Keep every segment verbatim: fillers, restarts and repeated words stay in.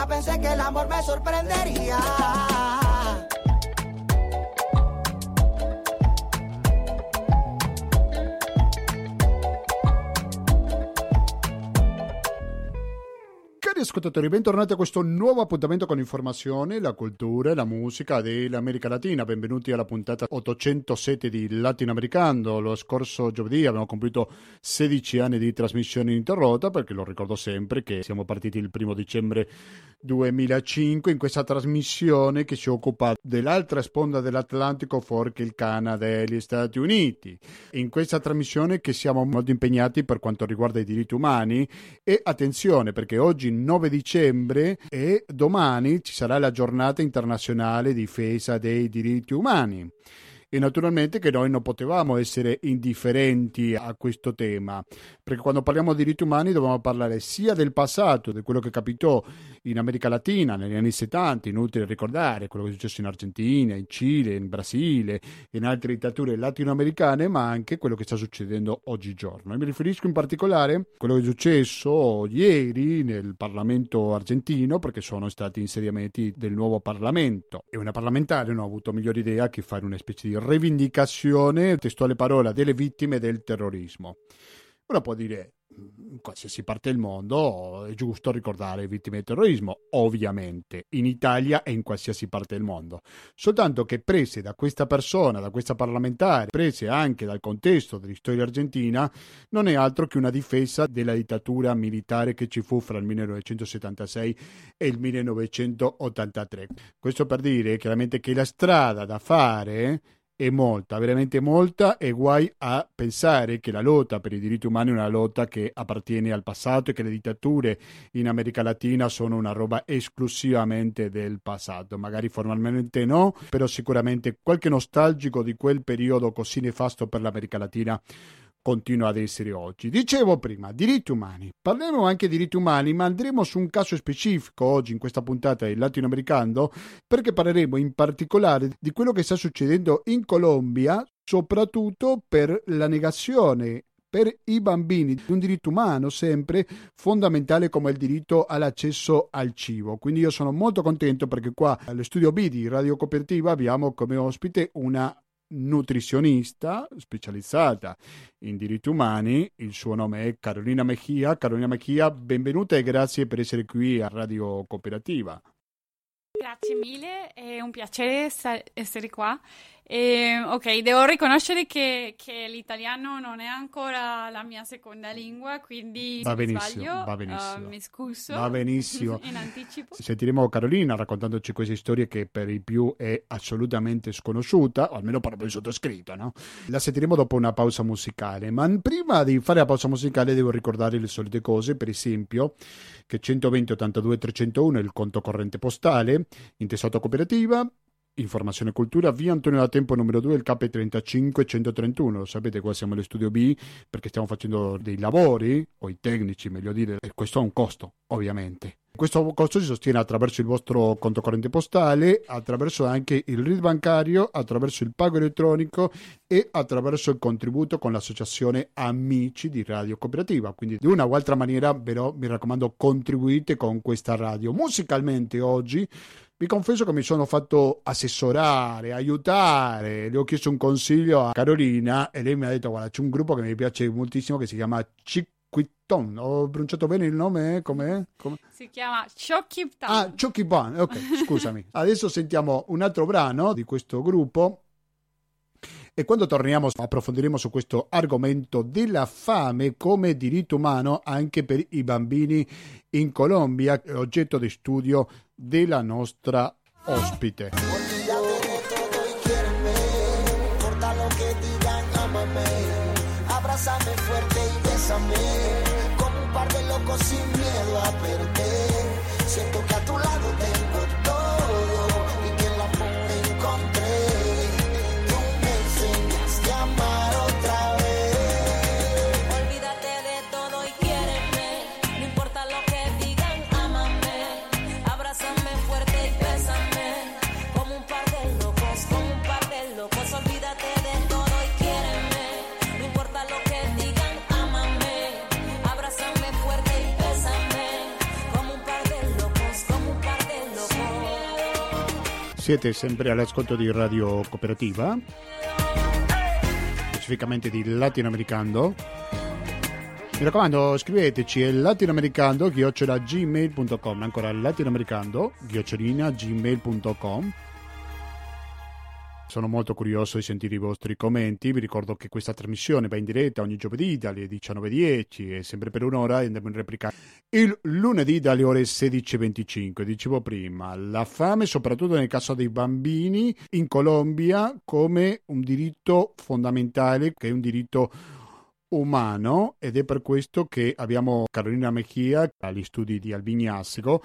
Nunca pensé que el amor me sorprendería. Ascoltatori, bentornati a questo nuovo appuntamento con l'informazione, la cultura e la musica dell'America Latina. Benvenuti alla puntata ottocentosette di Latinoamericando. Lo scorso giovedì abbiamo compiuto sedici anni di trasmissione ininterrotta, perché lo ricordo sempre che siamo partiti il primo dicembre duemilacinque in questa trasmissione che si occupa dell'altra sponda dell'Atlantico fuorché il Canada e gli Stati Uniti. In questa trasmissione che siamo molto impegnati per quanto riguarda i diritti umani, e attenzione perché oggi nove dicembre e domani ci sarà la giornata internazionale di difesa dei diritti umani. E naturalmente che noi non potevamo essere indifferenti a questo tema, perché quando parliamo di diritti umani dobbiamo parlare sia del passato, di quello che capitò in America Latina negli anni settanta, inutile ricordare quello che è successo in Argentina, in Cile, in Brasile, in altre dittature latinoamericane, ma anche quello che sta succedendo oggigiorno. E mi riferisco in particolare a quello che è successo ieri nel Parlamento argentino, perché sono stati insediamenti del nuovo Parlamento, e una parlamentare non ha avuto migliore idea che fare una specie di rivendicazione, testuale parola, delle vittime del terrorismo. Uno può dire, in qualsiasi parte del mondo è giusto ricordare le vittime del terrorismo, ovviamente, in Italia e in qualsiasi parte del mondo. Soltanto che prese da questa persona, da questa parlamentare, prese anche dal contesto dell'istoria argentina, non è altro che una difesa della dittatura militare che ci fu fra il millenovecentosettantasei e il millenovecentottantatré. Questo per dire chiaramente che la strada da fare è molta, veramente molta, e guai a pensare che la lotta per i diritti umani è una lotta che appartiene al passato e che le dittature in America Latina sono una roba esclusivamente del passato. Magari formalmente no, però sicuramente qualche nostalgico di quel periodo così nefasto per l'America Latina continua ad essere oggi. Dicevo prima, diritti umani. Parliamo anche di diritti umani, ma andremo su un caso specifico oggi in questa puntata di Latinoamericando, perché parleremo in particolare di quello che sta succedendo in Colombia, soprattutto per la negazione per i bambini di un diritto umano sempre fondamentale come il diritto all'accesso al cibo. Quindi io sono molto contento perché qua allo studio B di Radio Cooperativa abbiamo come ospite una nutrizionista specializzata in diritti umani. Il suo nome è Carolina Mejía. Carolina Mejía, benvenuta e grazie per essere qui a Radio Cooperativa. Grazie mille, è un piacere essere qua. Eh, ok, devo riconoscere che, che l'italiano non è ancora la mia seconda lingua, quindi va benissimo, sbaglio, va benissimo. Uh, mi scuso va benissimo. In anticipo. Sentiremo Carolina raccontandoci queste storie che per i più è assolutamente sconosciuta, o almeno per il sottoscritto, no? La sentiremo dopo una pausa musicale, ma prima di fare la pausa musicale devo ricordare le solite cose, per esempio che centoventi ottantadue trecentouno è il conto corrente postale, intestato Cooperativa, Informazione e Cultura, via Antonio da Tempo numero due, il C A P trentacinque centotrentuno. Lo sapete, qua siamo allo studio B perché stiamo facendo dei lavori, o i tecnici meglio dire, e questo ha un costo ovviamente. Questo costo si sostiene attraverso il vostro conto corrente postale, attraverso anche il R I D bancario, attraverso il pago elettronico e attraverso il contributo con l'associazione Amici di Radio Cooperativa. Quindi di una o altra maniera, però mi raccomando, contribuite con questa radio. Musicalmente oggi vi confesso che mi sono fatto assessorare, aiutare, le ho chiesto un consiglio a Carolina e lei mi ha detto, guarda, c'è un gruppo che mi piace moltissimo che si chiama Chiquitón, ho pronunciato bene il nome? Com'è? Com'è? Si chiama Chiquitón. Ah, Chiquitón, ok, scusami. Adesso sentiamo un altro brano di questo gruppo e quando torniamo approfondiremo su questo argomento della fame come diritto umano anche per i bambini in Colombia, oggetto di studio della nostra ospite. Olvídate de todo y quiéreme, no importa lo que digan, ámame, abrázame fuerte y bésame, como un par de locos sin miedo a perder, siento que a tu lado tengo todo y que el amor encontré, tú me enseñaste a amar otra vez. Olvídate de todo y quiéreme, no importa lo que digan, ámame, abrázame fuerte y bésame, como un par de locos, como un par de locos. Olvídate de todo y quiéreme, no importa lo que digan, ámame, abrázame fuerte y bésame. Siete sempre all'ascolto di Radio Cooperativa, specificamente di Latinoamericando. Mi raccomando, scriveteci, è latinoamericando chiocciola gmail punto com, ancora latinoamericando chiocciola gmail punto com. Sono molto curioso di sentire i vostri commenti. Vi ricordo che questa trasmissione va in diretta ogni giovedì dalle diciannove e dieci e sempre per un'ora, e andiamo in replica il lunedì dalle ore sedici e venticinque. Dicevo prima, la fame, soprattutto nel caso dei bambini, in Colombia come un diritto fondamentale, che è un diritto umano, ed è per questo che abbiamo Carolina Mejía agli studi di Albignasico.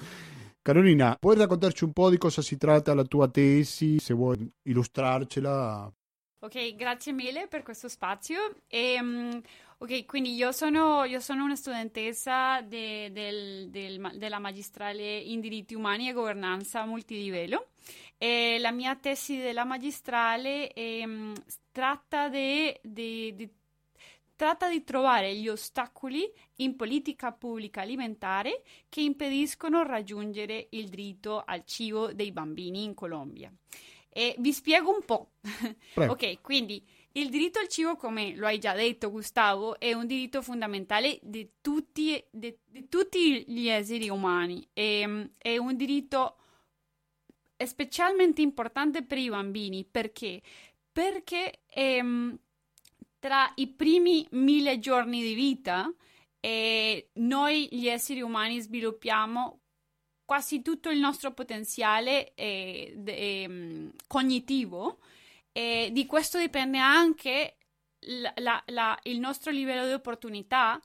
Carolina, puoi raccontarci un po' di cosa si tratta la tua tesi, se vuoi illustrarcela? Ok, grazie mille per questo spazio. E, um, ok, quindi io sono, io sono una studentessa de, del, del, della magistrale in diritti umani e governanza multilivello. E la mia tesi della magistrale um, tratta di... Tratta di trovare gli ostacoli in politica pubblica alimentare che impediscono di raggiungere il diritto al cibo dei bambini in Colombia. E vi spiego un po'. Ok, quindi il diritto al cibo, come lo hai già detto Gustavo, è un diritto fondamentale di tutti, di, di tutti gli esseri umani. E, è un diritto specialmente importante per i bambini. Perché? Perché... Ehm, Tra i primi mille giorni di vita eh, noi gli esseri umani sviluppiamo quasi tutto il nostro potenziale eh, de, eh, cognitivo, e eh, di questo dipende anche la, la, la, il nostro livello di opportunità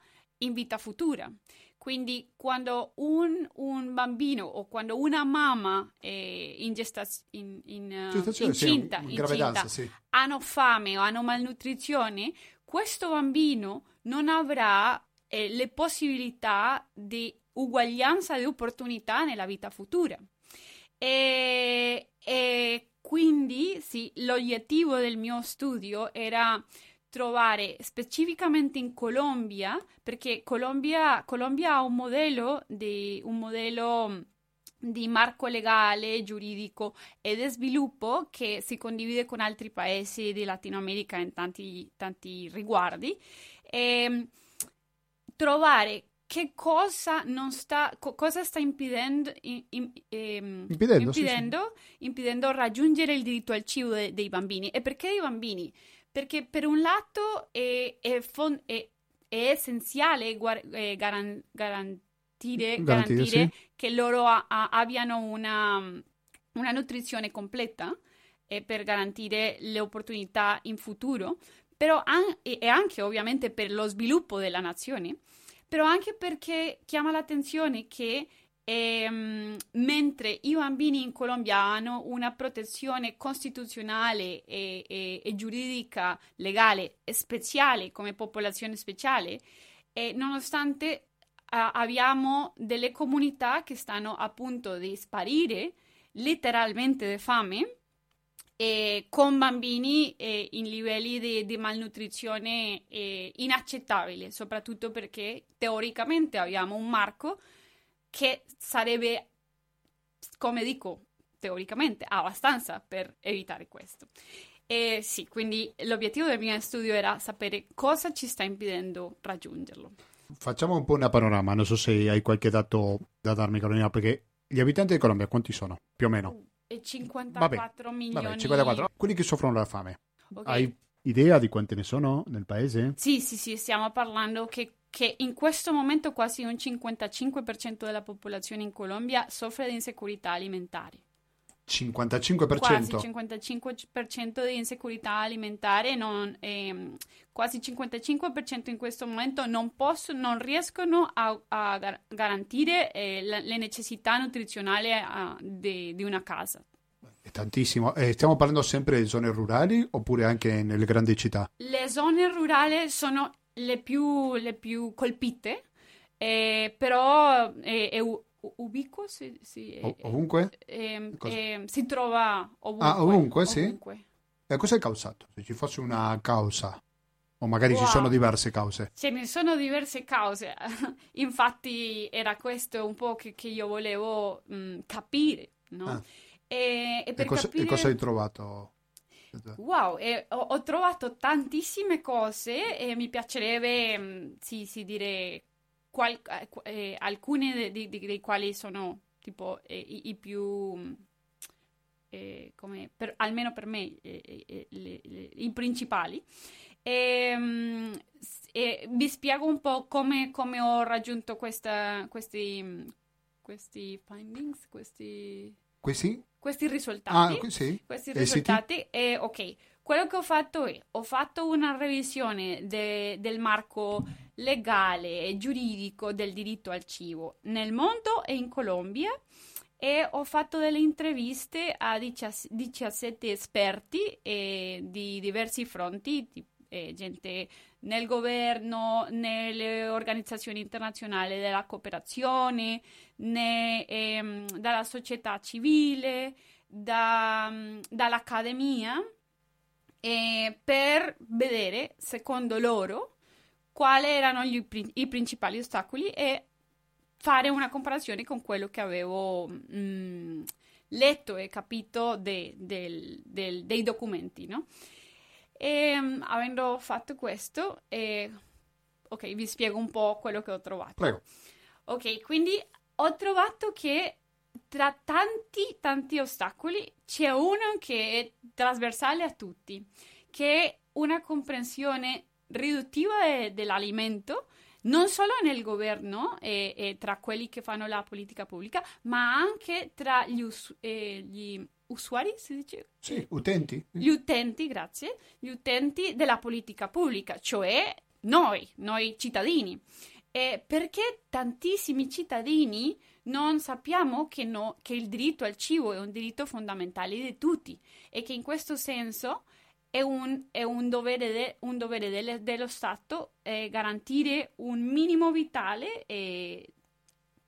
in vita futura. Quindi quando un, un bambino o quando una mamma eh, in, gestaz- in, in, uh, incinta, sì, in incinta sì. hanno fame o hanno malnutrizione, questo bambino non avrà eh, le possibilità di uguaglianza di opportunità nella vita futura. E, e quindi sì, l'obiettivo del mio studio era... trovare specificamente in Colombia, perché Colombia, Colombia ha un modello di un modello di marco legale, giuridico e di sviluppo che si condivide con altri paesi di Latinoamerica in tanti, tanti riguardi. E trovare che cosa non sta co- cosa sta impedendo in, in, ehm, impedendo, impedendo, sì, sì. impedendo raggiungere il diritto al cibo de, dei bambini. E perché dei bambini? Perché per un lato è, è, fon- è, è essenziale guar- eh, garan- garantire, garantire, garantire sì. che loro a- a- abbiano una, una nutrizione completa eh, per garantire le opportunità in futuro, però an- e anche ovviamente per lo sviluppo della nazione, però anche perché chiama l'attenzione che E, mentre i bambini in Colombia hanno una protezione costituzionale e, e, e giuridica legale e speciale come popolazione speciale, e nonostante a, abbiamo delle comunità che stanno a punto di sparire letteralmente di fame, e con bambini e, in livelli di, di malnutrizione e, inaccettabile, soprattutto perché teoricamente abbiamo un marco che sarebbe, come dico, teoricamente abbastanza per evitare questo. E sì, quindi l'obiettivo del mio studio era sapere cosa ci sta impedendo raggiungerlo. Facciamo un po' una panorama, non so se hai qualche dato da darmi, Carolina, perché gli abitanti di Colombia quanti sono, più o meno? cinquantaquattro vabbè, milioni. Vabbè, cinquantaquattro, quelli che soffrono la fame. Okay. Hai idea di quante ne sono nel paese? Sì, sì, sì, stiamo parlando che che in questo momento quasi un cinquantacinque per cento della popolazione in Colombia soffre di insegurità alimentare. cinquantacinque per cento? Quasi cinquantacinque per cento di insegurità alimentare, non, eh, quasi cinquantacinque per cento in questo momento non possono, non riescono a, a gar- garantire eh, la, le necessità nutrizionali a, de, di una casa. È tantissimo. Eh, stiamo parlando sempre di zone rurali oppure anche nelle grandi città? Le zone rurali sono... Le più, le più colpite, eh, però è, è ubico, sì, sì, è, ovunque? È, è, è, si trova ovunque. Ah, ovunque, ovunque. Sì. E cosa è causato? Se ci fosse una causa, o magari wow. ci sono diverse cause. Ce ne sono diverse cause, infatti era questo un po' che, che io volevo mh, capire, no? Ah. E, e, per e, cosa, capire... e cosa hai trovato? Wow, eh, ho, ho trovato tantissime cose e mi piacerebbe mh, sì, sì, dire qual, eh, alcune dei, dei, dei quali sono tipo eh, i, i più eh, come per, almeno per me eh, eh, le, le, i principali. E, mh, e vi spiego un po' come, come ho raggiunto questa, questi, questi findings, questi... Questi? Questi risultati. Ah, sì. Questi risultati. Eh, ok, quello che ho fatto è, ho fatto una revisione de, del marco legale e giuridico del diritto al cibo nel mondo e in Colombia, e ho fatto delle interviste a diciassette esperti eh, di diversi fronti, tipo, eh, gente nel governo, nelle organizzazioni internazionali della cooperazione, ne, ehm, dalla società civile, da, dall'accademia, eh, per vedere, secondo loro, quali erano gli, i principali ostacoli e fare una comparazione con quello che avevo mh, letto e capito de, del, del, dei documenti, no? E um, avendo fatto questo, eh, ok, vi spiego un po' quello che ho trovato. Prego. Ok, quindi ho trovato che tra tanti, tanti ostacoli c'è uno che è trasversale a tutti, che è una comprensione riduttiva de- dell'alimento, non solo nel governo e, e tra quelli che fanno la politica pubblica, ma anche tra gli us- eh, gli usuari, si dice? Sì, utenti. Gli utenti, grazie, gli utenti della politica pubblica, cioè noi, noi cittadini. E perché tantissimi cittadini non sappiamo che, no, che il diritto al cibo è un diritto fondamentale di tutti e che in questo senso è un, è un dovere, de, un dovere delle, dello Stato eh, garantire un minimo vitale, eh,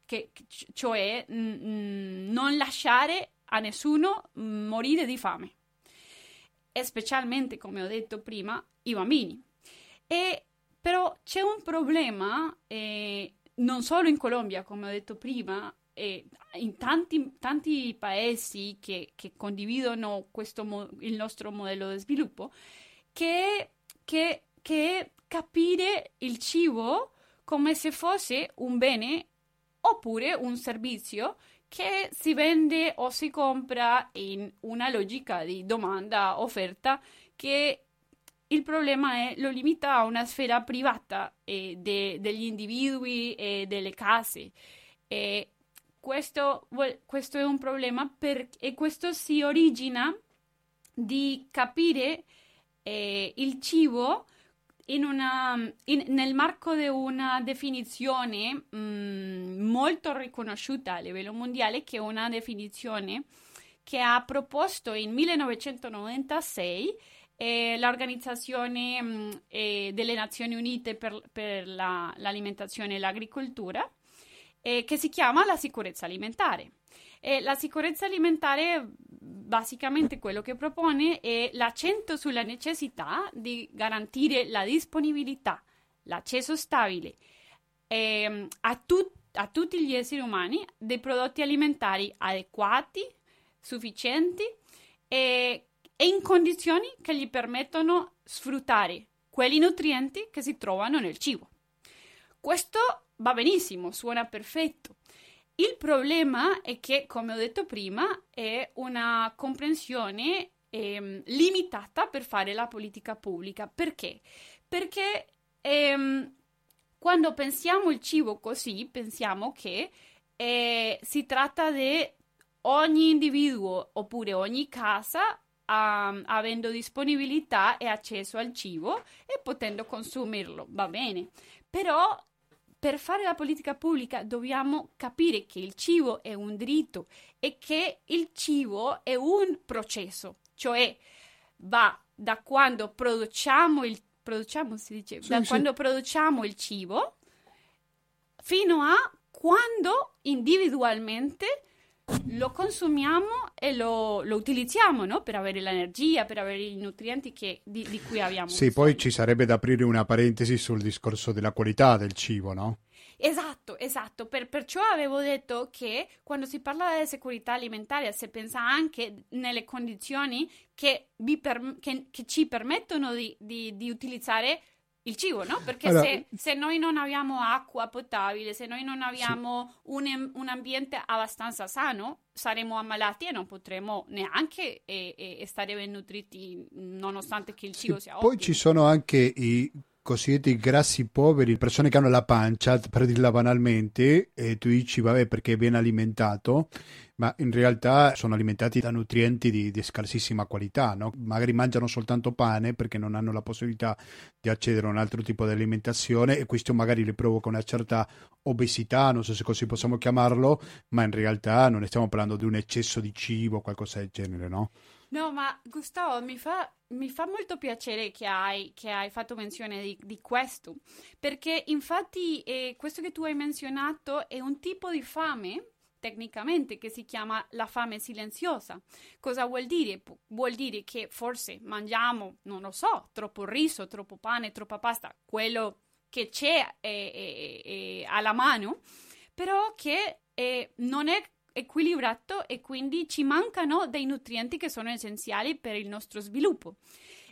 che, cioè mh, mh, non lasciare a nessuno morire di fame, e specialmente, come ho detto prima, i bambini. E, però c'è un problema, eh, non solo in Colombia, come ho detto prima, eh, in tanti, tanti paesi che, che condividono questo mo- il nostro modello di sviluppo, che, che, che capire il cibo come se fosse un bene oppure un servizio che si vende o si compra in una logica di domanda-offerta, che il problema è lo limita a una sfera privata eh, de, degli individui e delle case. E questo, questo è un problema per, e questo si origina di capire eh, il cibo in una, in, nel marco di una definizione mh, molto riconosciuta a livello mondiale, che è una definizione che ha proposto in millenovecentonovantasei eh, l'Organizzazione mh, eh, delle Nazioni Unite per, per la, l'alimentazione e l'agricoltura, eh, che si chiama la sicurezza alimentare. E la sicurezza alimentare basicamente quello che propone è l'accento sulla necessità di garantire la disponibilità, l'accesso stabile eh, a, tut- a tutti gli esseri umani dei prodotti alimentari adeguati, sufficienti eh, e in condizioni che gli permettono sfruttare quei nutrienti che si trovano nel cibo. Questo va benissimo, suona perfetto. Il problema è che, come ho detto prima, è una comprensione ehm, limitata per fare la politica pubblica. Perché? Perché ehm, quando pensiamo il cibo così, pensiamo che eh, si tratta di ogni individuo oppure ogni casa um, avendo disponibilità e accesso al cibo e potendo consumirlo, va bene. Però per fare la politica pubblica dobbiamo capire che il cibo è un diritto e che il cibo è un processo, cioè va da quando produciamo il, produciamo, si dice, sì, da sì. quando produciamo il cibo fino a quando individualmente lo consumiamo e lo, lo utilizziamo, no? Per avere l'energia, per avere i nutrienti che, di, di cui abbiamo sì, bisogno. Poi ci sarebbe da aprire una parentesi sul discorso della qualità del cibo, no? Esatto, esatto. Per, perciò avevo detto che quando si parla di sicurezza alimentare si pensa anche nelle condizioni che, vi per, che, che ci permettono di, di, di utilizzare il cibo, no? Perché allora, se, se noi non abbiamo acqua potabile, se noi non abbiamo sì. un, un ambiente abbastanza sano, saremo ammalati e non potremo neanche e, e stare ben nutriti, nonostante che il cibo sì, sia ottimo. Poi ci sono anche i cosiddetti grassi poveri, persone che hanno la pancia, per dirla banalmente, e tu dici vabbè perché è ben alimentato, ma in realtà sono alimentati da nutrienti di, di scarsissima qualità, no? Magari mangiano soltanto pane perché non hanno la possibilità di accedere a un altro tipo di alimentazione, e questo magari le provoca una certa obesità, non so se così possiamo chiamarlo, ma in realtà non stiamo parlando di un eccesso di cibo o qualcosa del genere, no? No, ma Gustavo, mi fa, mi fa molto piacere che hai, che hai fatto menzione di, di questo, perché infatti eh, questo che tu hai menzionato è un tipo di fame, tecnicamente, che si chiama la fame silenziosa. Cosa vuol dire? Vuol dire che forse mangiamo, non lo so, troppo riso, troppo pane, troppa pasta, quello che c'è eh, eh, eh, alla mano, però che eh, non è equilibrato, e quindi ci mancano dei nutrienti che sono essenziali per il nostro sviluppo,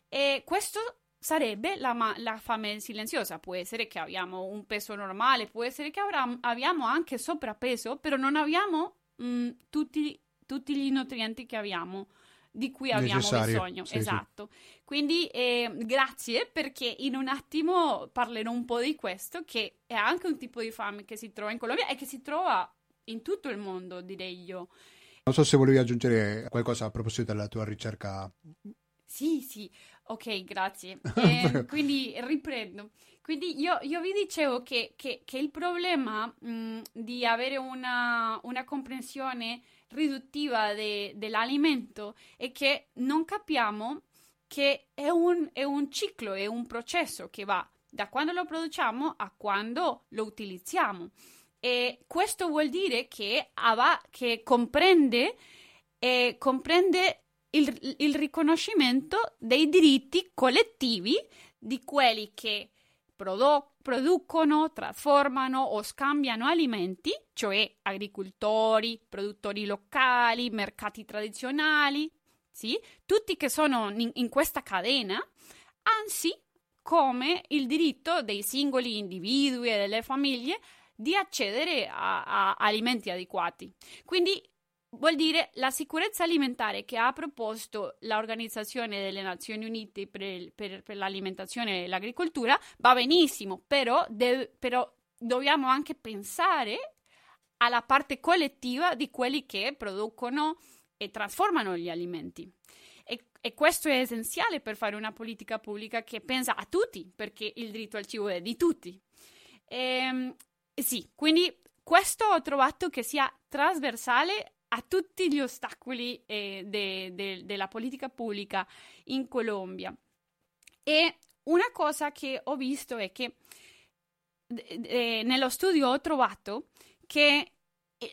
e questo sarebbe la, ma- la fame silenziosa. Può essere che abbiamo un peso normale, può essere che avrà- abbiamo anche sovrappeso, però non abbiamo mh, tutti, tutti gli nutrienti che abbiamo, di cui abbiamo necessario. Bisogno sì, esatto sì. Quindi eh, grazie, perché in un attimo parlerò un po' di questo, che è anche un tipo di fame che si trova in Colombia e che si trova in tutto il mondo, direi io. Non so se volevi aggiungere qualcosa a proposito della tua ricerca. Sì, sì, ok, grazie. Eh, quindi riprendo. Quindi io, io vi dicevo che, che, che il problema mh, di avere una, una comprensione riduttiva de, dell'alimento è che non capiamo che è un, è un ciclo, è un processo che va da quando lo produciamo a quando lo utilizziamo. E questo vuol dire che, ava, che comprende, eh, comprende il, il riconoscimento dei diritti collettivi di quelli che produ- producono, trasformano o scambiano alimenti, cioè agricoltori, produttori locali, mercati tradizionali, sì? Tutti che sono in, in questa catena, anzi come il diritto dei singoli individui e delle famiglie di accedere a, a alimenti adeguati. Quindi vuol dire la sicurezza alimentare che ha proposto l'Organizzazione delle Nazioni Unite per, il, per, per l'alimentazione e l'agricoltura va benissimo, però, de, però dobbiamo anche pensare alla parte collettiva di quelli che producono e trasformano gli alimenti. E questo è essenziale per fare una politica pubblica che pensa a tutti, perché il diritto al cibo è di tutti. Ehm, Sì, quindi questo ho trovato che sia trasversale a tutti gli ostacoli eh, de, de, della politica pubblica in Colombia. E una cosa che ho visto è che de, de, nello studio ho trovato che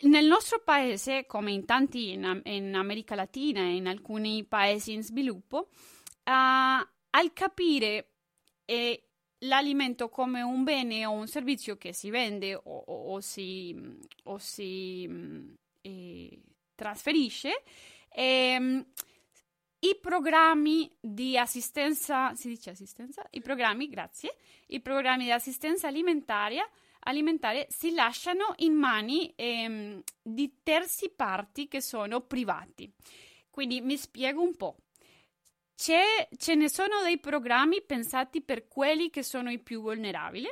nel nostro paese, come in tanti in, in America Latina e in alcuni paesi in sviluppo, uh, al capire eh, l'alimento come un bene o un servizio che si vende o, o, o si, o si eh, trasferisce, ehm, i programmi di assistenza, si dice assistenza? I programmi, grazie, i programmi di assistenza alimentaria, alimentare si lasciano in mani ehm, di terzi parti che sono privati. Quindi mi spiego un po'. C'è, ce ne sono dei programmi pensati per quelli che sono i più vulnerabili,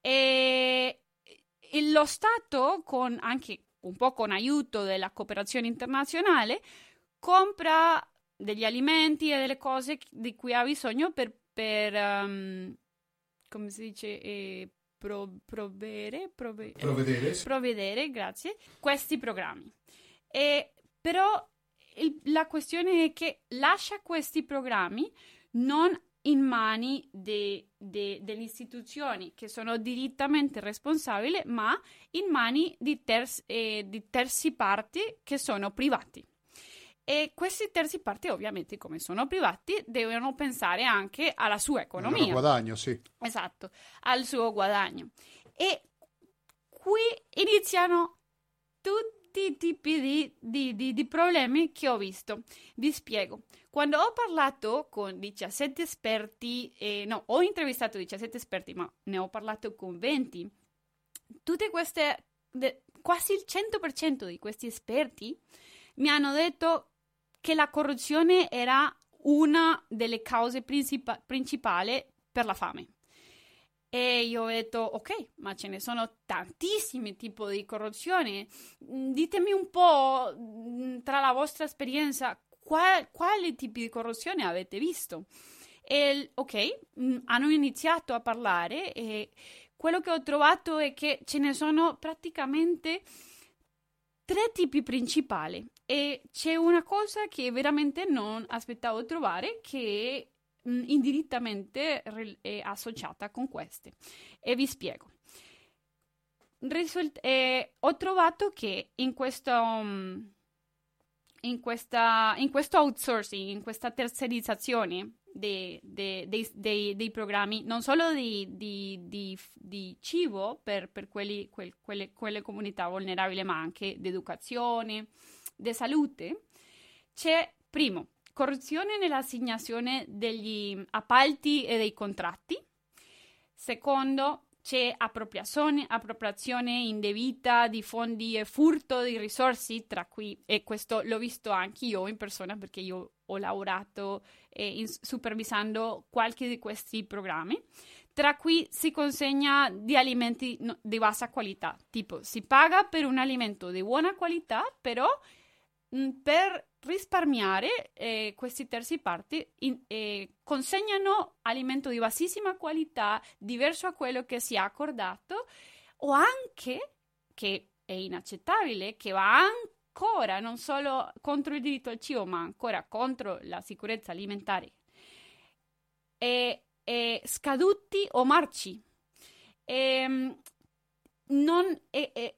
e, e lo Stato, con anche un po' con aiuto della cooperazione internazionale, compra degli alimenti e delle cose di cui ha bisogno per, per um, come si dice, eh, pro, provvedere, prove, provvedere. Eh, provvedere, grazie, questi programmi. E, però... La questione è che lascia questi programmi non in mani de, de, delle istituzioni che sono direttamente responsabili, ma in mani di, terzi, eh, di terzi parti che sono privati. E questi terzi parti, ovviamente, come sono privati, devono pensare anche alla sua economia. Al guadagno, sì. Esatto, al suo guadagno. E qui iniziano tutti i tipi di, di, di, di problemi che ho visto. Vi spiego. Quando ho parlato con diciassette esperti, eh, no, ho intervistato diciassette esperti, ma ne ho parlato con venti, tutte queste, de, quasi il cento per cento di questi esperti mi hanno detto che la corruzione era una delle cause princip- principali per la fame. E io ho detto, ok, ma ce ne sono tantissimi tipi di corruzione. Ditemi un po', tra la vostra esperienza, qual- quali tipi di corruzione avete visto? E, ok, mh, hanno iniziato a parlare e quello che ho trovato è che ce ne sono praticamente tre tipi principali. E c'è una cosa che veramente non aspettavo di trovare, che è mh, indirettamente re- è associata con queste. E vi spiego. Risult- eh, ho trovato che in questo, um, in questa, in questo outsourcing, in questa terziarizzazione dei, dei, dei, dei, dei programmi, non solo di, di, di, di cibo per, per quelli, quel, quelle, quelle comunità vulnerabili, ma anche di educazione, di salute, c'è, primo, corruzione nell'assegnazione degli appalti e dei contratti. Secondo, c'è appropriazione, appropriazione indebita di fondi e furto di risorse, tra cui, e questo l'ho visto anche io in persona perché io ho lavorato eh, in, supervisando qualche di questi programmi, tra cui si consegna di alimenti no, di bassa qualità, tipo si paga per un alimento di buona qualità, però mh, per risparmiare eh, questi terzi parti in, eh, consegnano alimento di bassissima qualità, diverso a quello che si è accordato, o anche, che è inaccettabile, che va anche ancora non solo contro il diritto al cibo, ma ancora contro la sicurezza alimentare. E, e scaduti o marci. E, non, e, e,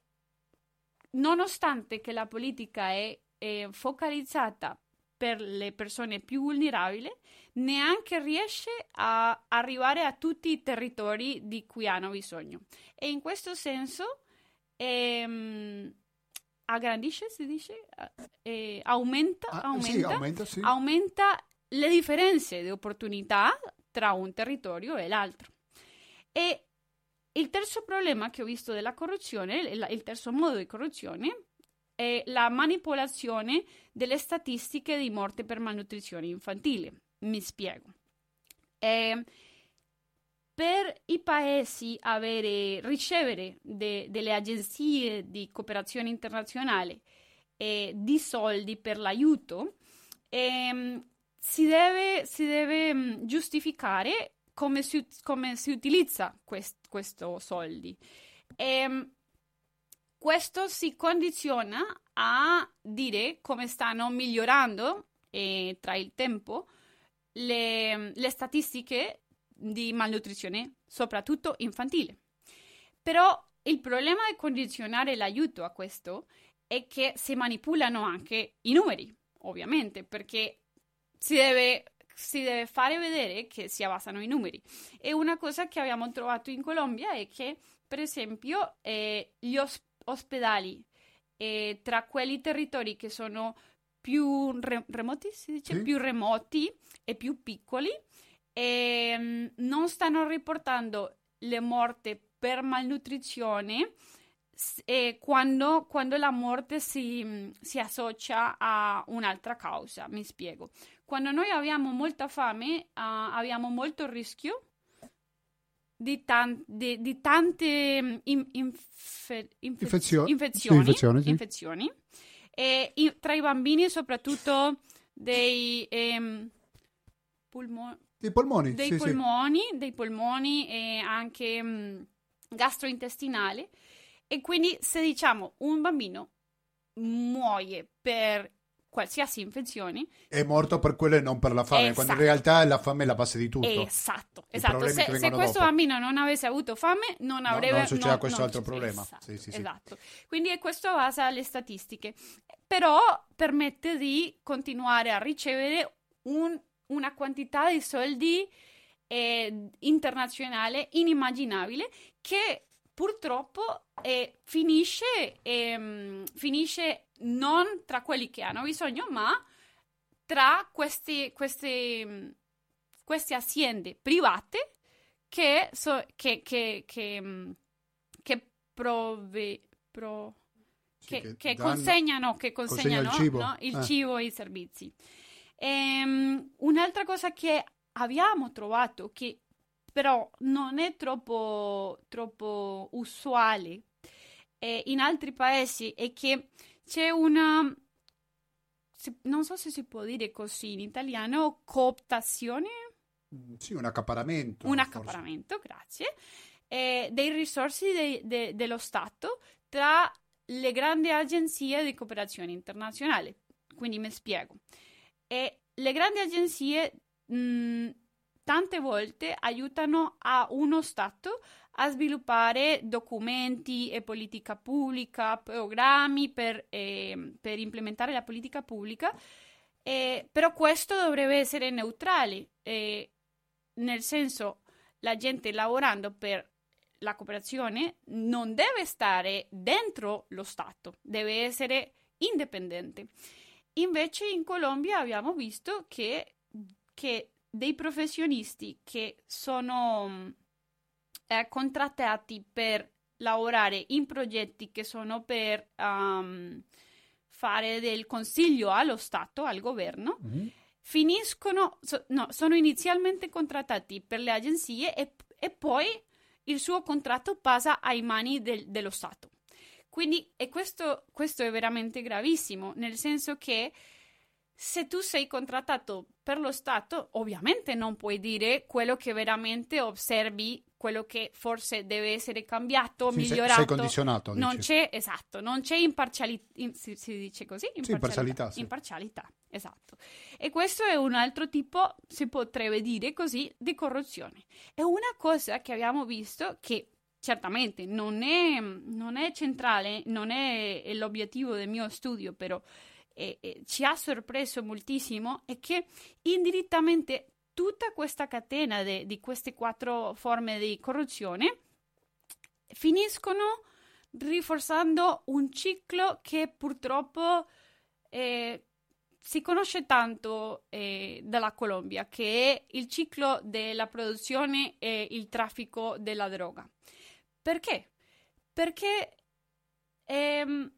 nonostante che la politica è, è focalizzata per le persone più vulnerabili, neanche riesce a arrivare a tutti i territori di cui hanno bisogno. E in questo senso ehm, Aggrandisce, si dice, eh, aumenta, ah, aumenta, sì, aumenta, sì. aumenta le differenze di opportunità tra un territorio e l'altro. E il terzo problema che ho visto della corruzione, il, il terzo modo di corruzione, è la manipolazione delle statistiche di morte per malnutrizione infantile. Mi spiego. Eh, Per i paesi avere, ricevere de, delle agenzie di cooperazione internazionale eh, di soldi per l'aiuto, eh, si deve, si deve giustificare come si, come si utilizza quest, questo soldi. Eh, questo si condiziona a dire come stanno migliorando eh, tra il tempo le, le statistiche di malnutrizione, soprattutto infantile. Però il problema di condizionare l'aiuto a questo è che si manipolano anche i numeri, ovviamente, perché si deve, si deve fare vedere che si abbassano i numeri. E una cosa che abbiamo trovato in Colombia è che, per esempio, eh, gli os- ospedali eh, tra quelli territori che sono più re- remoti, si dice, sì. più remoti e più piccoli, E non stanno riportando le morti per malnutrizione e quando, quando la morte si, si associa a un'altra causa. Mi spiego. Quando noi abbiamo molta fame, uh, abbiamo molto rischio di, tan- di, di tante in- infe- infe- Infezio- infezioni, sì, infezioni, sì. infezioni. E in- tra i bambini soprattutto dei ehm, pulmoni. Dei polmoni, dei sì, polmoni, sì. dei polmoni e anche mh, gastrointestinale. E quindi se diciamo un bambino muoie per qualsiasi infezione, è morto per quello e non per la fame, esatto. Quando in realtà la fame è la base di tutto. Esatto, esatto. Se, se questo dopo. bambino non avesse avuto fame non avrebbe... No, non succede no, questo non altro succede. problema. Esatto, sì, sì, sì. esatto. Quindi è questo basa le statistiche, però permette di continuare a ricevere un, una quantità di soldi eh, internazionale inimmaginabile che purtroppo eh, finisce, eh, finisce non tra quelli che hanno bisogno, ma tra questi, questi, queste aziende private che, so, che, che, che, che, prove, pro, sì, che, che, che consegnano, che consegnano, consegnano il cibo, no? il eh. cibo e i servizi. Ehm, un'altra cosa che abbiamo trovato, che però non è troppo, troppo usuale eh, in altri paesi, è che c'è una, non so se si può dire così in italiano, cooptazione? Sì, un accaparramento. Un forse. accaparramento, grazie, eh, dei risorsi de, de, dello Stato tra le grandi agenzie di cooperazione internazionale. Quindi mi spiego. E le grandi agenzie mh, tante volte aiutano a uno Stato a sviluppare documenti e politica pubblica, programmi per, eh, per implementare la politica pubblica, eh, però questo dovrebbe essere neutrale, eh, nel senso la gente lavorando per la cooperazione non deve stare dentro lo Stato, deve essere indipendente. Invece in Colombia abbiamo visto che, che dei professionisti che sono... Eh, contrattati per lavorare in progetti che sono per um, fare del consiglio allo Stato, al governo, mm-hmm. finiscono, so, no, sono inizialmente contrattati per le agenzie e, e poi il suo contratto passa ai mani del, dello Stato. Quindi e questo, questo è veramente gravissimo, nel senso che se tu sei contrattato per lo Stato, ovviamente non puoi dire quello che veramente osservi, quello che forse deve essere cambiato, sì, migliorato. Sei condizionato, non dici. c'è, esatto, non c'è imparzialità, in, si, si dice così? Imparzialità. Sì, imparzialità, sì. imparzialità, esatto. E questo è un altro tipo, si potrebbe dire così, di corruzione. È una cosa che abbiamo visto che certamente non è, non è centrale, non è, è l'obiettivo del mio studio, però... E, e, ci ha sorpreso moltissimo, è che indirettamente tutta questa catena de, di queste quattro forme di corruzione finiscono rinforzando un ciclo che purtroppo eh, si conosce tanto eh, dalla Colombia, che è il ciclo della produzione e il traffico della droga. Perché? Perché ehm,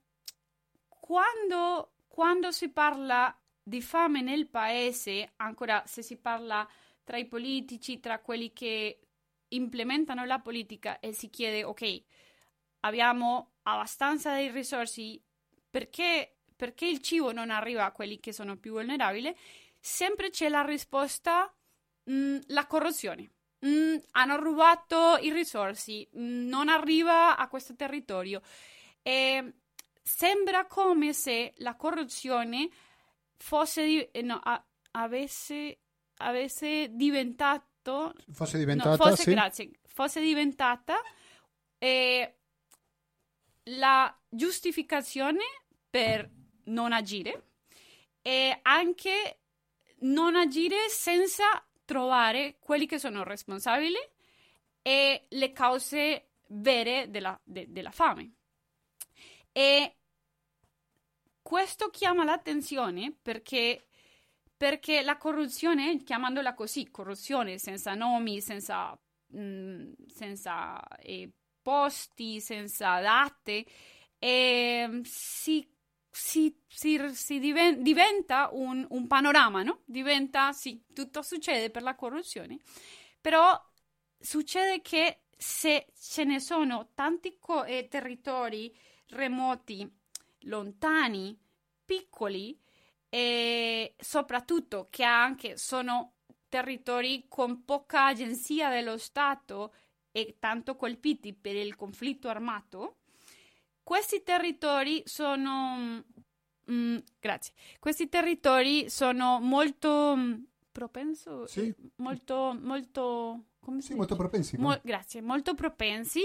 quando... Quando si parla di fame nel paese, ancora se si parla tra i politici, tra quelli che implementano la politica, e si chiede, ok, abbiamo abbastanza dei risorsi, perché, perché il cibo non arriva a quelli che sono più vulnerabili? Sempre c'è la risposta, mh, la corruzione. Mh, hanno rubato i risorsi, mh, non arriva a questo territorio. E... Sembra come se la corruzione fosse, no, a, avesse, avesse diventato, fosse diventata, no, fosse, sì. grazie, fosse diventata eh, la giustificazione per non agire, e anche non agire senza trovare quelli che sono responsabili e le cause vere della, de, della fame. E questo chiama l'attenzione perché, perché la corruzione, chiamandola così, corruzione senza nomi, senza, mh, senza eh, posti, senza date, eh, si, si, si, si diven- diventa un, un panorama, no? Diventa, sì, tutto succede per la corruzione, però succede che se ce ne sono tanti co- eh, territori remoti, lontani, piccoli, e soprattutto che anche sono territori con poca agenzia dello Stato e tanto colpiti per il conflitto armato, questi territori sono mh, grazie, questi territori sono molto mh, propenso, sì. molto, molto, come sì, molto propensi, Mo- no? grazie, molto propensi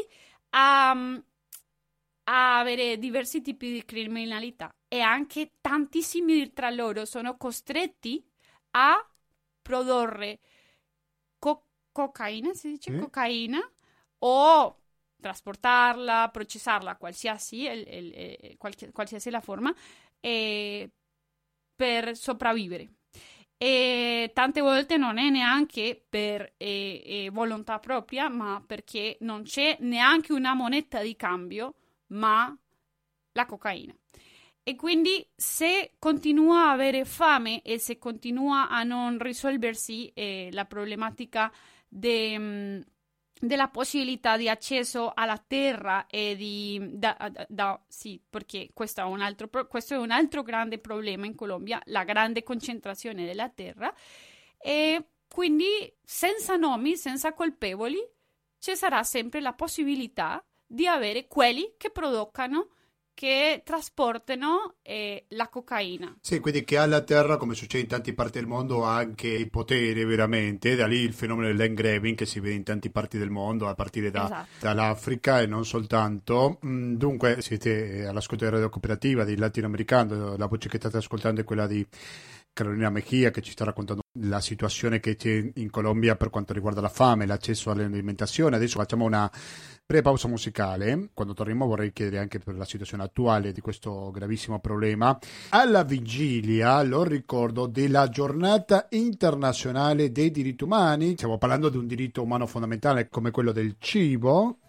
a, a avere diversi tipi di criminalità, e anche tantissimi tra loro sono costretti a produrre co- cocaina, si dice sì. cocaina, o trasportarla, processarla, qualsiasi, il, il, il, qualche, qualsiasi la forma, eh, per sopravvivere. E tante volte non è neanche per eh, eh, volontà propria, ma perché non c'è neanche una moneta di cambio, ma la cocaina. E quindi se continua a avere fame e se continua a non risolversi eh, la problematica de, mh, della possibilità di accesso alla terra e di da, da, da, sì, perché questo è un altro questo è un altro grande problema in Colombia, la grande concentrazione della terra, e quindi senza nomi, senza colpevoli, ci sarà sempre la possibilità di avere quelli che producano, che trasportano eh, la cocaina. Sì, quindi che alla terra, come succede in tante parti del mondo, ha anche il potere veramente, da lì il fenomeno del land grabbing che si vede in tante parti del mondo, a partire da, esatto. dall'Africa e non soltanto. Dunque siete all'ascolto della Radio Cooperativa di Latinoamericando, la voce che state ascoltando è quella di Carolina Mejía, che ci sta raccontando la situazione che c'è in Colombia per quanto riguarda la fame, l'accesso all'alimentazione. Adesso facciamo una breve pausa musicale. Quando torniamo vorrei chiedere anche per la situazione attuale di questo gravissimo problema. Alla vigilia, lo ricordo, della giornata internazionale dei diritti umani, stiamo parlando di un diritto umano fondamentale come quello del cibo.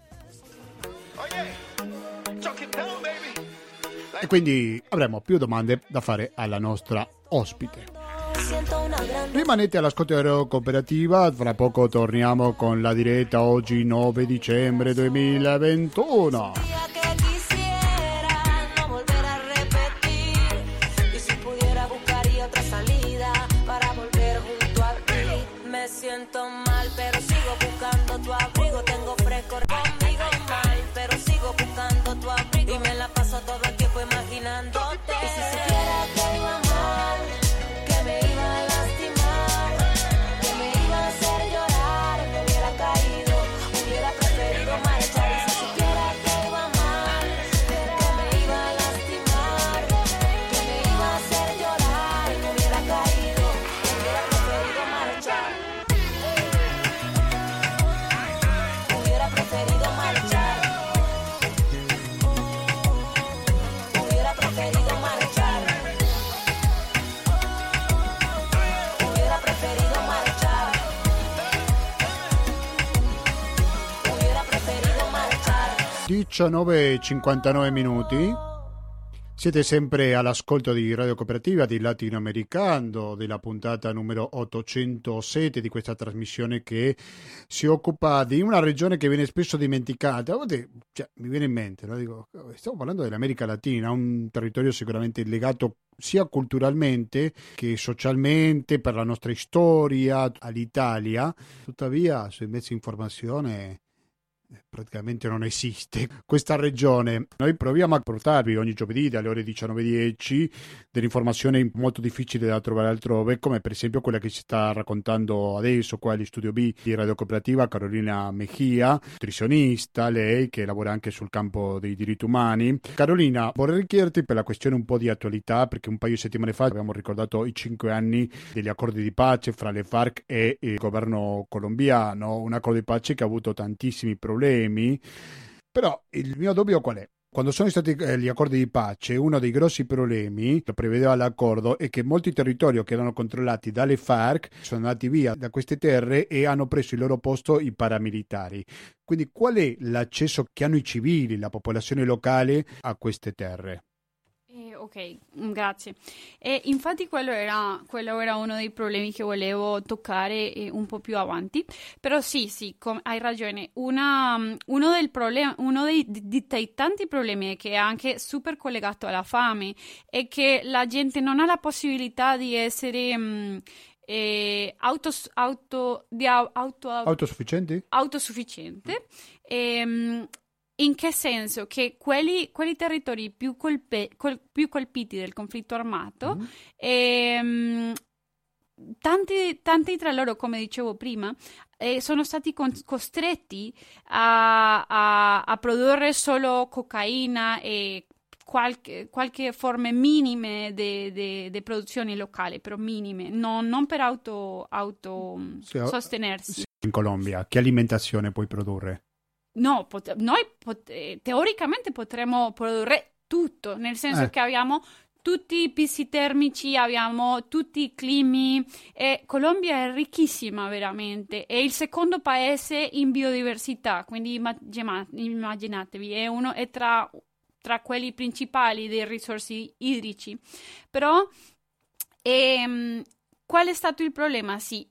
Oh yeah. E quindi avremo più domande da fare alla nostra ospite. Rimanete all'ascolto della Radio Cooperativa, fra poco torniamo con la diretta, oggi nove dicembre duemilaventuno. diciannove e cinquantanove minuti, siete sempre all'ascolto di Radio Cooperativa di Latinoamericando, della puntata numero ottocentosette di questa trasmissione che si occupa di una regione che viene spesso dimenticata. A volte, cioè, mi viene in mente, no? Dico, stiamo parlando dell'America Latina, un territorio sicuramente legato sia culturalmente che socialmente per la nostra storia all'Italia, tuttavia sui mezzi di informazione praticamente non esiste questa regione. Noi proviamo a portarvi ogni giovedì dalle ore diciannove e dieci dell'informazione molto difficile da trovare altrove, come per esempio quella che ci sta raccontando adesso qua agli Studio B di Radio Cooperativa Carolina Mejía, nutrizionista lei, che lavora anche sul campo dei diritti umani. Carolina, vorrei chiederti per la questione un po' di attualità, perché un paio di settimane fa abbiamo ricordato i cinque anni degli accordi di pace fra le FARC e il governo colombiano, un accordo di pace che ha avuto tantissimi problemi problemi, però il mio dubbio qual è? Quando sono stati gli accordi di pace, uno dei grossi problemi che prevedeva l'accordo è che molti territori che erano controllati dalle FARC sono andati via da queste terre e hanno preso il loro posto i paramilitari. Quindi qual è l'accesso che hanno i civili, la popolazione locale a queste terre? Eh, ok, grazie. Eh, infatti quello era, quello era uno dei problemi che volevo toccare eh, un po' più avanti, però sì, sì, com- hai ragione. Una, uno, del problem- uno dei, di, dei tanti problemi che è anche super collegato alla fame è che la gente non ha la possibilità di essere... Mh, Eh, autos, auto, di au, auto, autosufficiente, autosufficiente mm. ehm, In che senso? Che quelli, quelli territori più, colpe, col, più colpiti del conflitto armato, mm. ehm, tanti, tanti tra loro, come dicevo prima, eh, sono stati con, costretti a, a, a produrre solo cocaina e qualche, qualche forme minime di produzione locale, però minime, no, non per auto, auto sì, sostenersi. In Colombia, che alimentazione puoi produrre? No, pot- noi pot- teoricamente potremmo produrre tutto, nel senso eh. che abbiamo tutti i pisi termici, abbiamo tutti i climi. E Colombia è ricchissima veramente, è il secondo paese in biodiversità, quindi immag- immaginatevi, è uno è tra, tra quelli principali dei risorsi idrici. Però ehm, qual è stato il problema? Sì,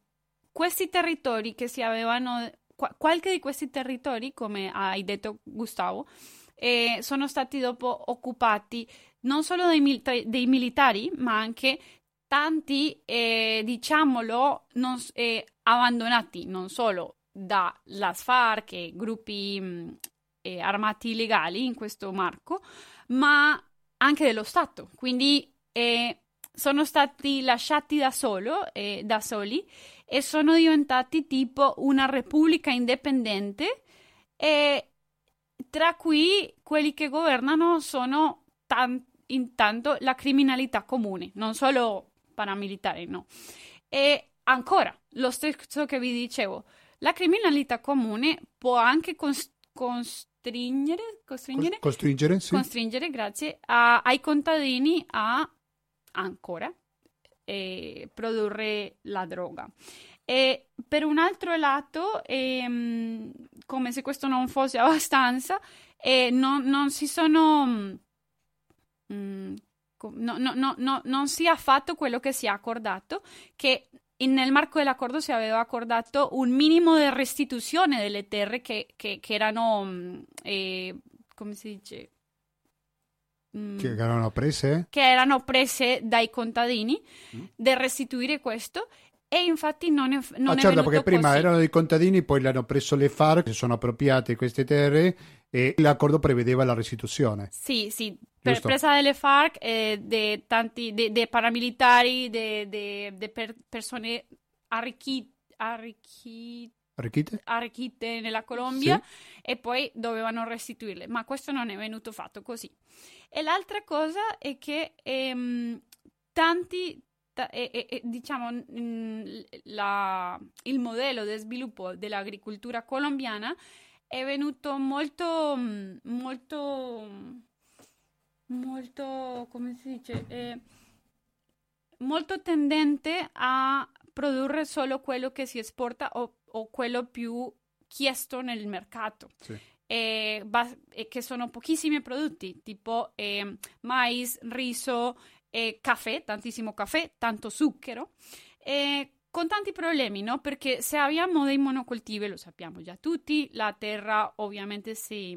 questi territori che si avevano... Qualche di questi territori, come hai detto Gustavo, eh, sono stati dopo occupati non solo dai, milita- dei militari, ma anche tanti, eh, diciamolo, non, eh, abbandonati non solo dalla FARC e gruppi eh, armati illegali in questo marco, ma anche dello Stato. Quindi eh, sono stati lasciati da, solo, eh, da soli. E sono diventati tipo una repubblica indipendente, e tra cui quelli che governano sono tan- intanto la criminalità comune, non solo paramilitari, no. E ancora, lo stesso che vi dicevo, la criminalità comune può anche cons- costringere, costringere, costringere, sì. costringere grazie, a- ai contadini a ancora... E produrre la droga. E per un altro lato, ehm, come se questo non fosse abbastanza, eh, non, non si sono mm, no, no, no, no, non si è fatto quello che si è accordato, che in, nel marco dell'accordo si aveva accordato un minimo di restituzione delle terre che, che, che erano eh, come si dice Che erano prese? Che erano prese dai contadini, mm. del restituire questo, e infatti non è, non ah, è certo, venuto perché prima così. Erano dei contadini, poi l'hanno preso le FARC, si sono appropriate queste terre e l'accordo prevedeva la restituzione. Sì, sì, per presa delle FARC, eh, dei tanti de, de paramilitari, di per persone arricchite. Arricchi... Arricchite? Arricchite nella Colombia, sì. E poi dovevano restituirle, ma questo non è venuto fatto così. E l'altra cosa è che ehm, tanti, t- eh, eh, diciamo, mh, la, il modello di sviluppo dell'agricoltura colombiana è venuto molto, molto, molto, come si dice, eh, molto tendente a produrre solo quello che si esporta o o quello più chiesto nel mercato, sì. e, bas- e che sono pochissimi prodotti, tipo eh, mais, riso, eh, caffè, tantissimo caffè, tanto zucchero, eh, con tanti problemi, no? Perché se abbiamo dei monocoltivi, lo sappiamo già tutti, la terra ovviamente si,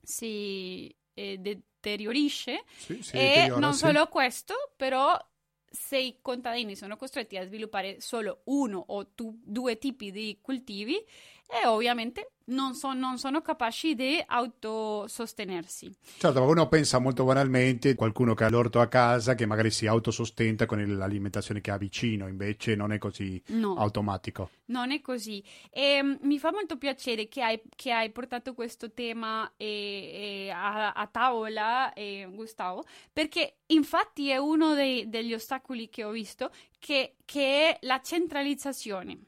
si eh, deteriorisce, sì, si e non sì. solo questo, però... Se i contadini sono costretti a sviluppare solo uno o tu, due tipi di coltivi, e ovviamente non, so, non sono capaci di autosostenersi. Certo, ma uno pensa molto banalmente qualcuno che ha l'orto a casa che magari si autosostenta con l'alimentazione che ha vicino, invece non è così no, automatico. Non è così. E, mi fa molto piacere che hai, che hai portato questo tema eh, eh, a, a tavola, eh, Gustavo, perché infatti è uno dei, degli ostacoli che ho visto, che, che è la centralizzazione.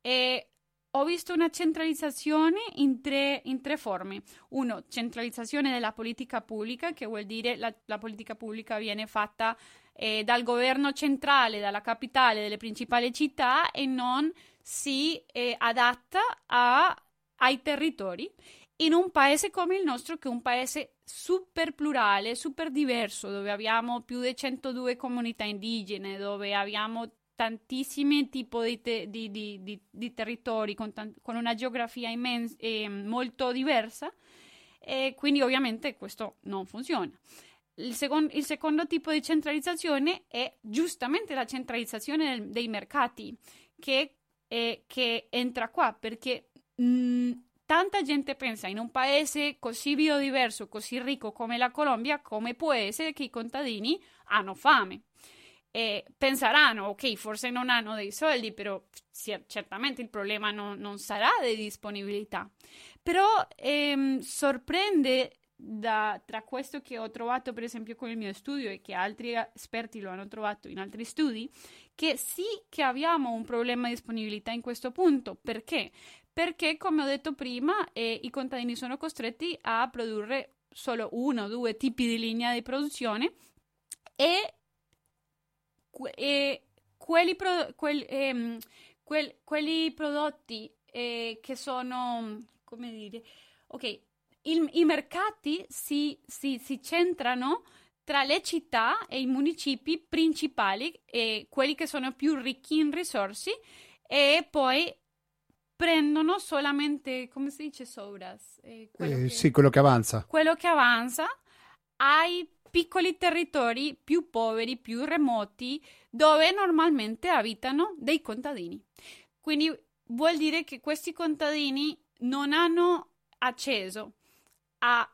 E, Ho visto una centralizzazione in tre, in tre forme. Uno, centralizzazione della politica pubblica, che vuol dire la, la politica pubblica viene fatta eh, dal governo centrale, dalla capitale, delle principali città, e non si eh, adatta a, ai territori. In un paese come il nostro, che è un paese super plurale, super diverso, dove abbiamo più di centodue comunità indigene, dove abbiamo tantissimi tipi di, te, di, di, di, di territori con, tan- con una geografia immensa e eh, molto diversa, e quindi ovviamente questo non funziona. Il, secon- il secondo tipo di centralizzazione è giustamente la centralizzazione del- dei mercati che, eh, che entra qua, perché mh, tanta gente pensa in un paese così biodiverso, così ricco come la Colombia, come può essere che i contadini hanno fame? E penseranno, ok, forse non hanno dei soldi, però certamente il problema non, non sarà di disponibilità. Però ehm, sorprende da, tra questo che ho trovato per esempio con il mio studio e che altri esperti lo hanno trovato in altri studi, che sì che abbiamo un problema di disponibilità in questo punto. Perché? Perché, come ho detto prima, eh, i contadini sono costretti a produrre solo uno o due tipi di linea di produzione e, e quelli, pro, quel, ehm, quel, quelli prodotti eh, che sono, come dire, ok, il, i mercati si, si, si centrano tra le città e i municipi principali, eh, quelli che sono più ricchi in risorse, e poi prendono solamente, come si dice, sobras? Eh, quello eh, che, sì, quello che avanza. Quello che avanza ai piccoli territori più poveri, più remoti, dove normalmente abitano dei contadini. Quindi vuol dire che questi contadini non hanno accesso a,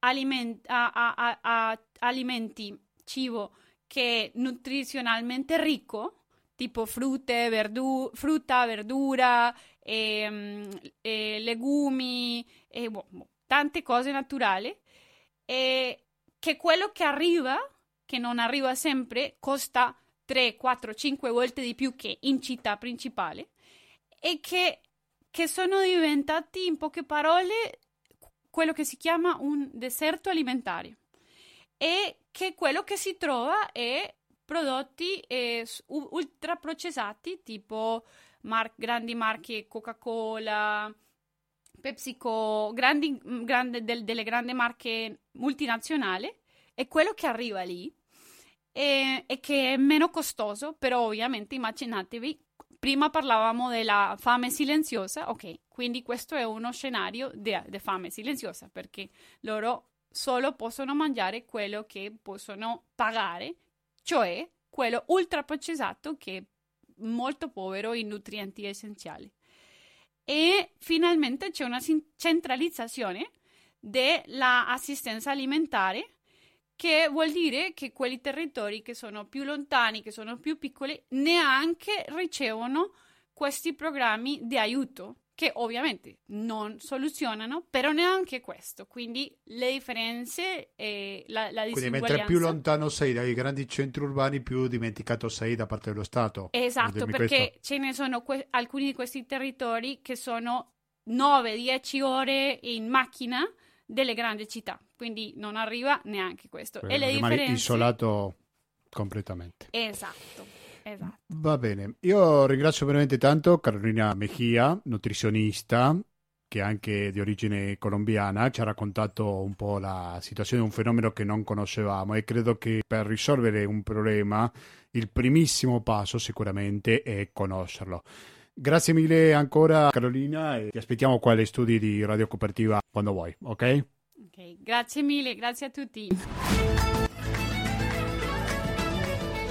aliment- a, a, a, a alimenti, cibo che è nutrizionalmente ricco, tipo frutta, verdu- frutta verdura, e, e legumi, e, boh, boh, tante cose naturali, e che quello che arriva, che non arriva sempre, costa tre, quattro, cinque volte di più che in città principale, e che, che sono diventati, in poche parole, quello che si chiama un deserto alimentare, e che quello che si trova è prodotti eh, ultraprocessati, tipo mar- grandi marche Coca-Cola, PepsiCo, grandi, grandi, del, delle grandi marche multinazionali, è quello che arriva lì e, e che è meno costoso, però ovviamente immaginatevi, prima parlavamo della fame silenziosa, ok, quindi questo è uno scenario di fame silenziosa, perché loro solo possono mangiare quello che possono pagare, cioè quello ultraprocessato che è molto povero in nutrienti essenziali. E finalmente c'è una centralizzazione dell'assistenza alimentare, che vuol dire che quei territori che sono più lontani, che sono più piccoli, neanche ricevono questi programmi di aiuto, che ovviamente non soluzionano, però neanche questo. Quindi le differenze e la, la distinguenza. Quindi mentre più lontano sei dai grandi centri urbani, più dimenticato sei da parte dello Stato. Esatto, perché questo. Ce ne sono que- alcuni di questi territori che sono nove dieci ore in macchina delle grandi città, quindi non arriva neanche questo. Quello, e le differenze... isolato completamente. Esatto. Esatto. Va bene, io ringrazio veramente tanto Carolina Mejía, nutrizionista che è anche di origine colombiana, ci ha raccontato un po' la situazione, un fenomeno che non conoscevamo, e credo che per risolvere un problema il primissimo passo sicuramente è conoscerlo. Grazie mille ancora Carolina, e ti aspettiamo qua agli studi di Radio Cooperativa quando vuoi, ok? Ok, grazie mille, grazie a tutti.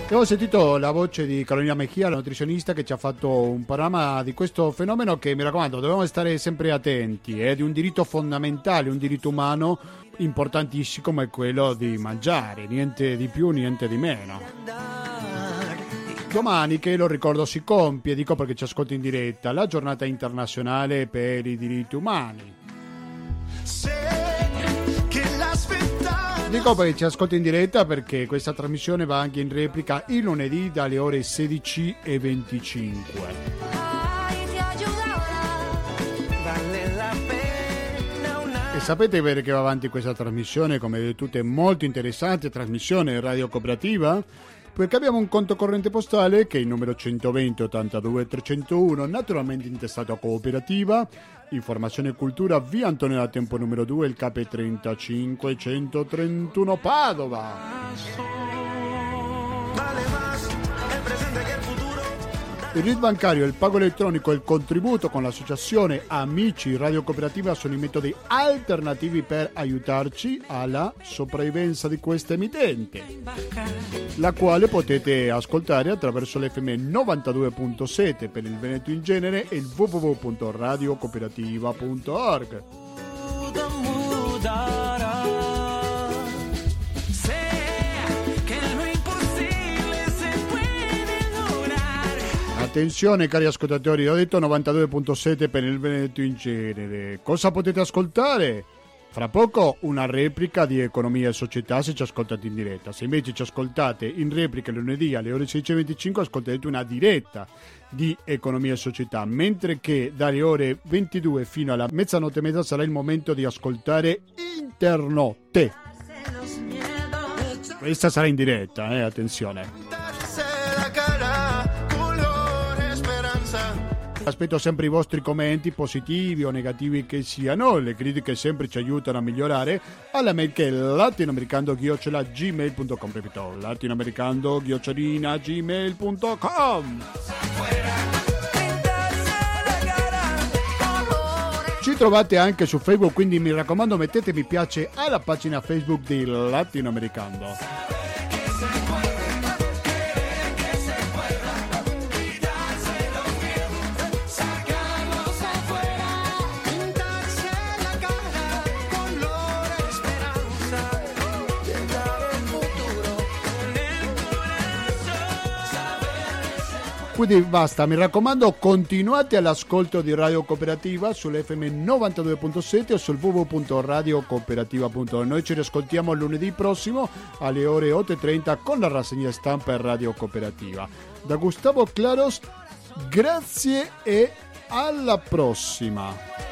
Abbiamo sentito la voce di Carolina Mejía, la nutrizionista, che ci ha fatto un panorama di questo fenomeno che, mi raccomando, dobbiamo stare sempre attenti, è eh, di un diritto fondamentale, un diritto umano importantissimo come quello di mangiare, niente di più, niente di meno. Domani, che lo ricordo si compie, dico perché ci ascolto in diretta, la giornata internazionale per i diritti umani. Dico poi ci ascolti in diretta perché questa trasmissione va anche in replica il lunedì dalle ore sedici e venticinque. E sapete perché va avanti questa trasmissione, come vedete, è molto interessante, trasmissione Radio Cooperativa? Perché abbiamo un conto corrente postale che è il numero centoventi ottantadue trecentouno, naturalmente intestato a Cooperativa, Informazione e Cultura, via Antonella Tempo numero due, il C A P trentacinque centotrentuno Padova. Vale más, el presente que el futuro. Il R I D bancario, il pago elettronico e il contributo con l'associazione Amici Radio Cooperativa sono i metodi alternativi per aiutarci alla sopravvivenza di questa emittente, la quale potete ascoltare attraverso l'F M novantadue virgola sette per il Veneto in genere e il w w w punto radio cooperativa punto org. Attenzione cari ascoltatori, ho detto novantadue virgola sette per il Veneto in genere. Cosa potete ascoltare? Fra poco una replica di Economia e Società se ci ascoltate in diretta. Se invece ci ascoltate in replica lunedì alle ore sedici e venticinque ascolterete una diretta di Economia e Società, mentre che dalle ore ventidue fino alla mezzanotte e mezza sarà il momento di ascoltare Interno Te. Questa sarà in diretta, eh, attenzione. Aspetto sempre i vostri commenti, positivi o negativi che siano. Le critiche sempre ci aiutano a migliorare. Alla mail che è latinoamericando chiocciola gmail punto com. Ripeto, latinoamericando chiocciola gmail punto com. Ci trovate anche su Facebook, quindi mi raccomando mettete mi piace alla pagina Facebook di Latinoamericando. Quindi basta, mi raccomando, continuate all'ascolto di Radio Cooperativa sull'F M novantadue virgola sette o sul w w w punto radio cooperativa punto org. Noi ci riascoltiamo lunedì prossimo alle ore otto e trenta con la rassegna stampa e Radio Cooperativa. Da Gustavo Claros, grazie e alla prossima.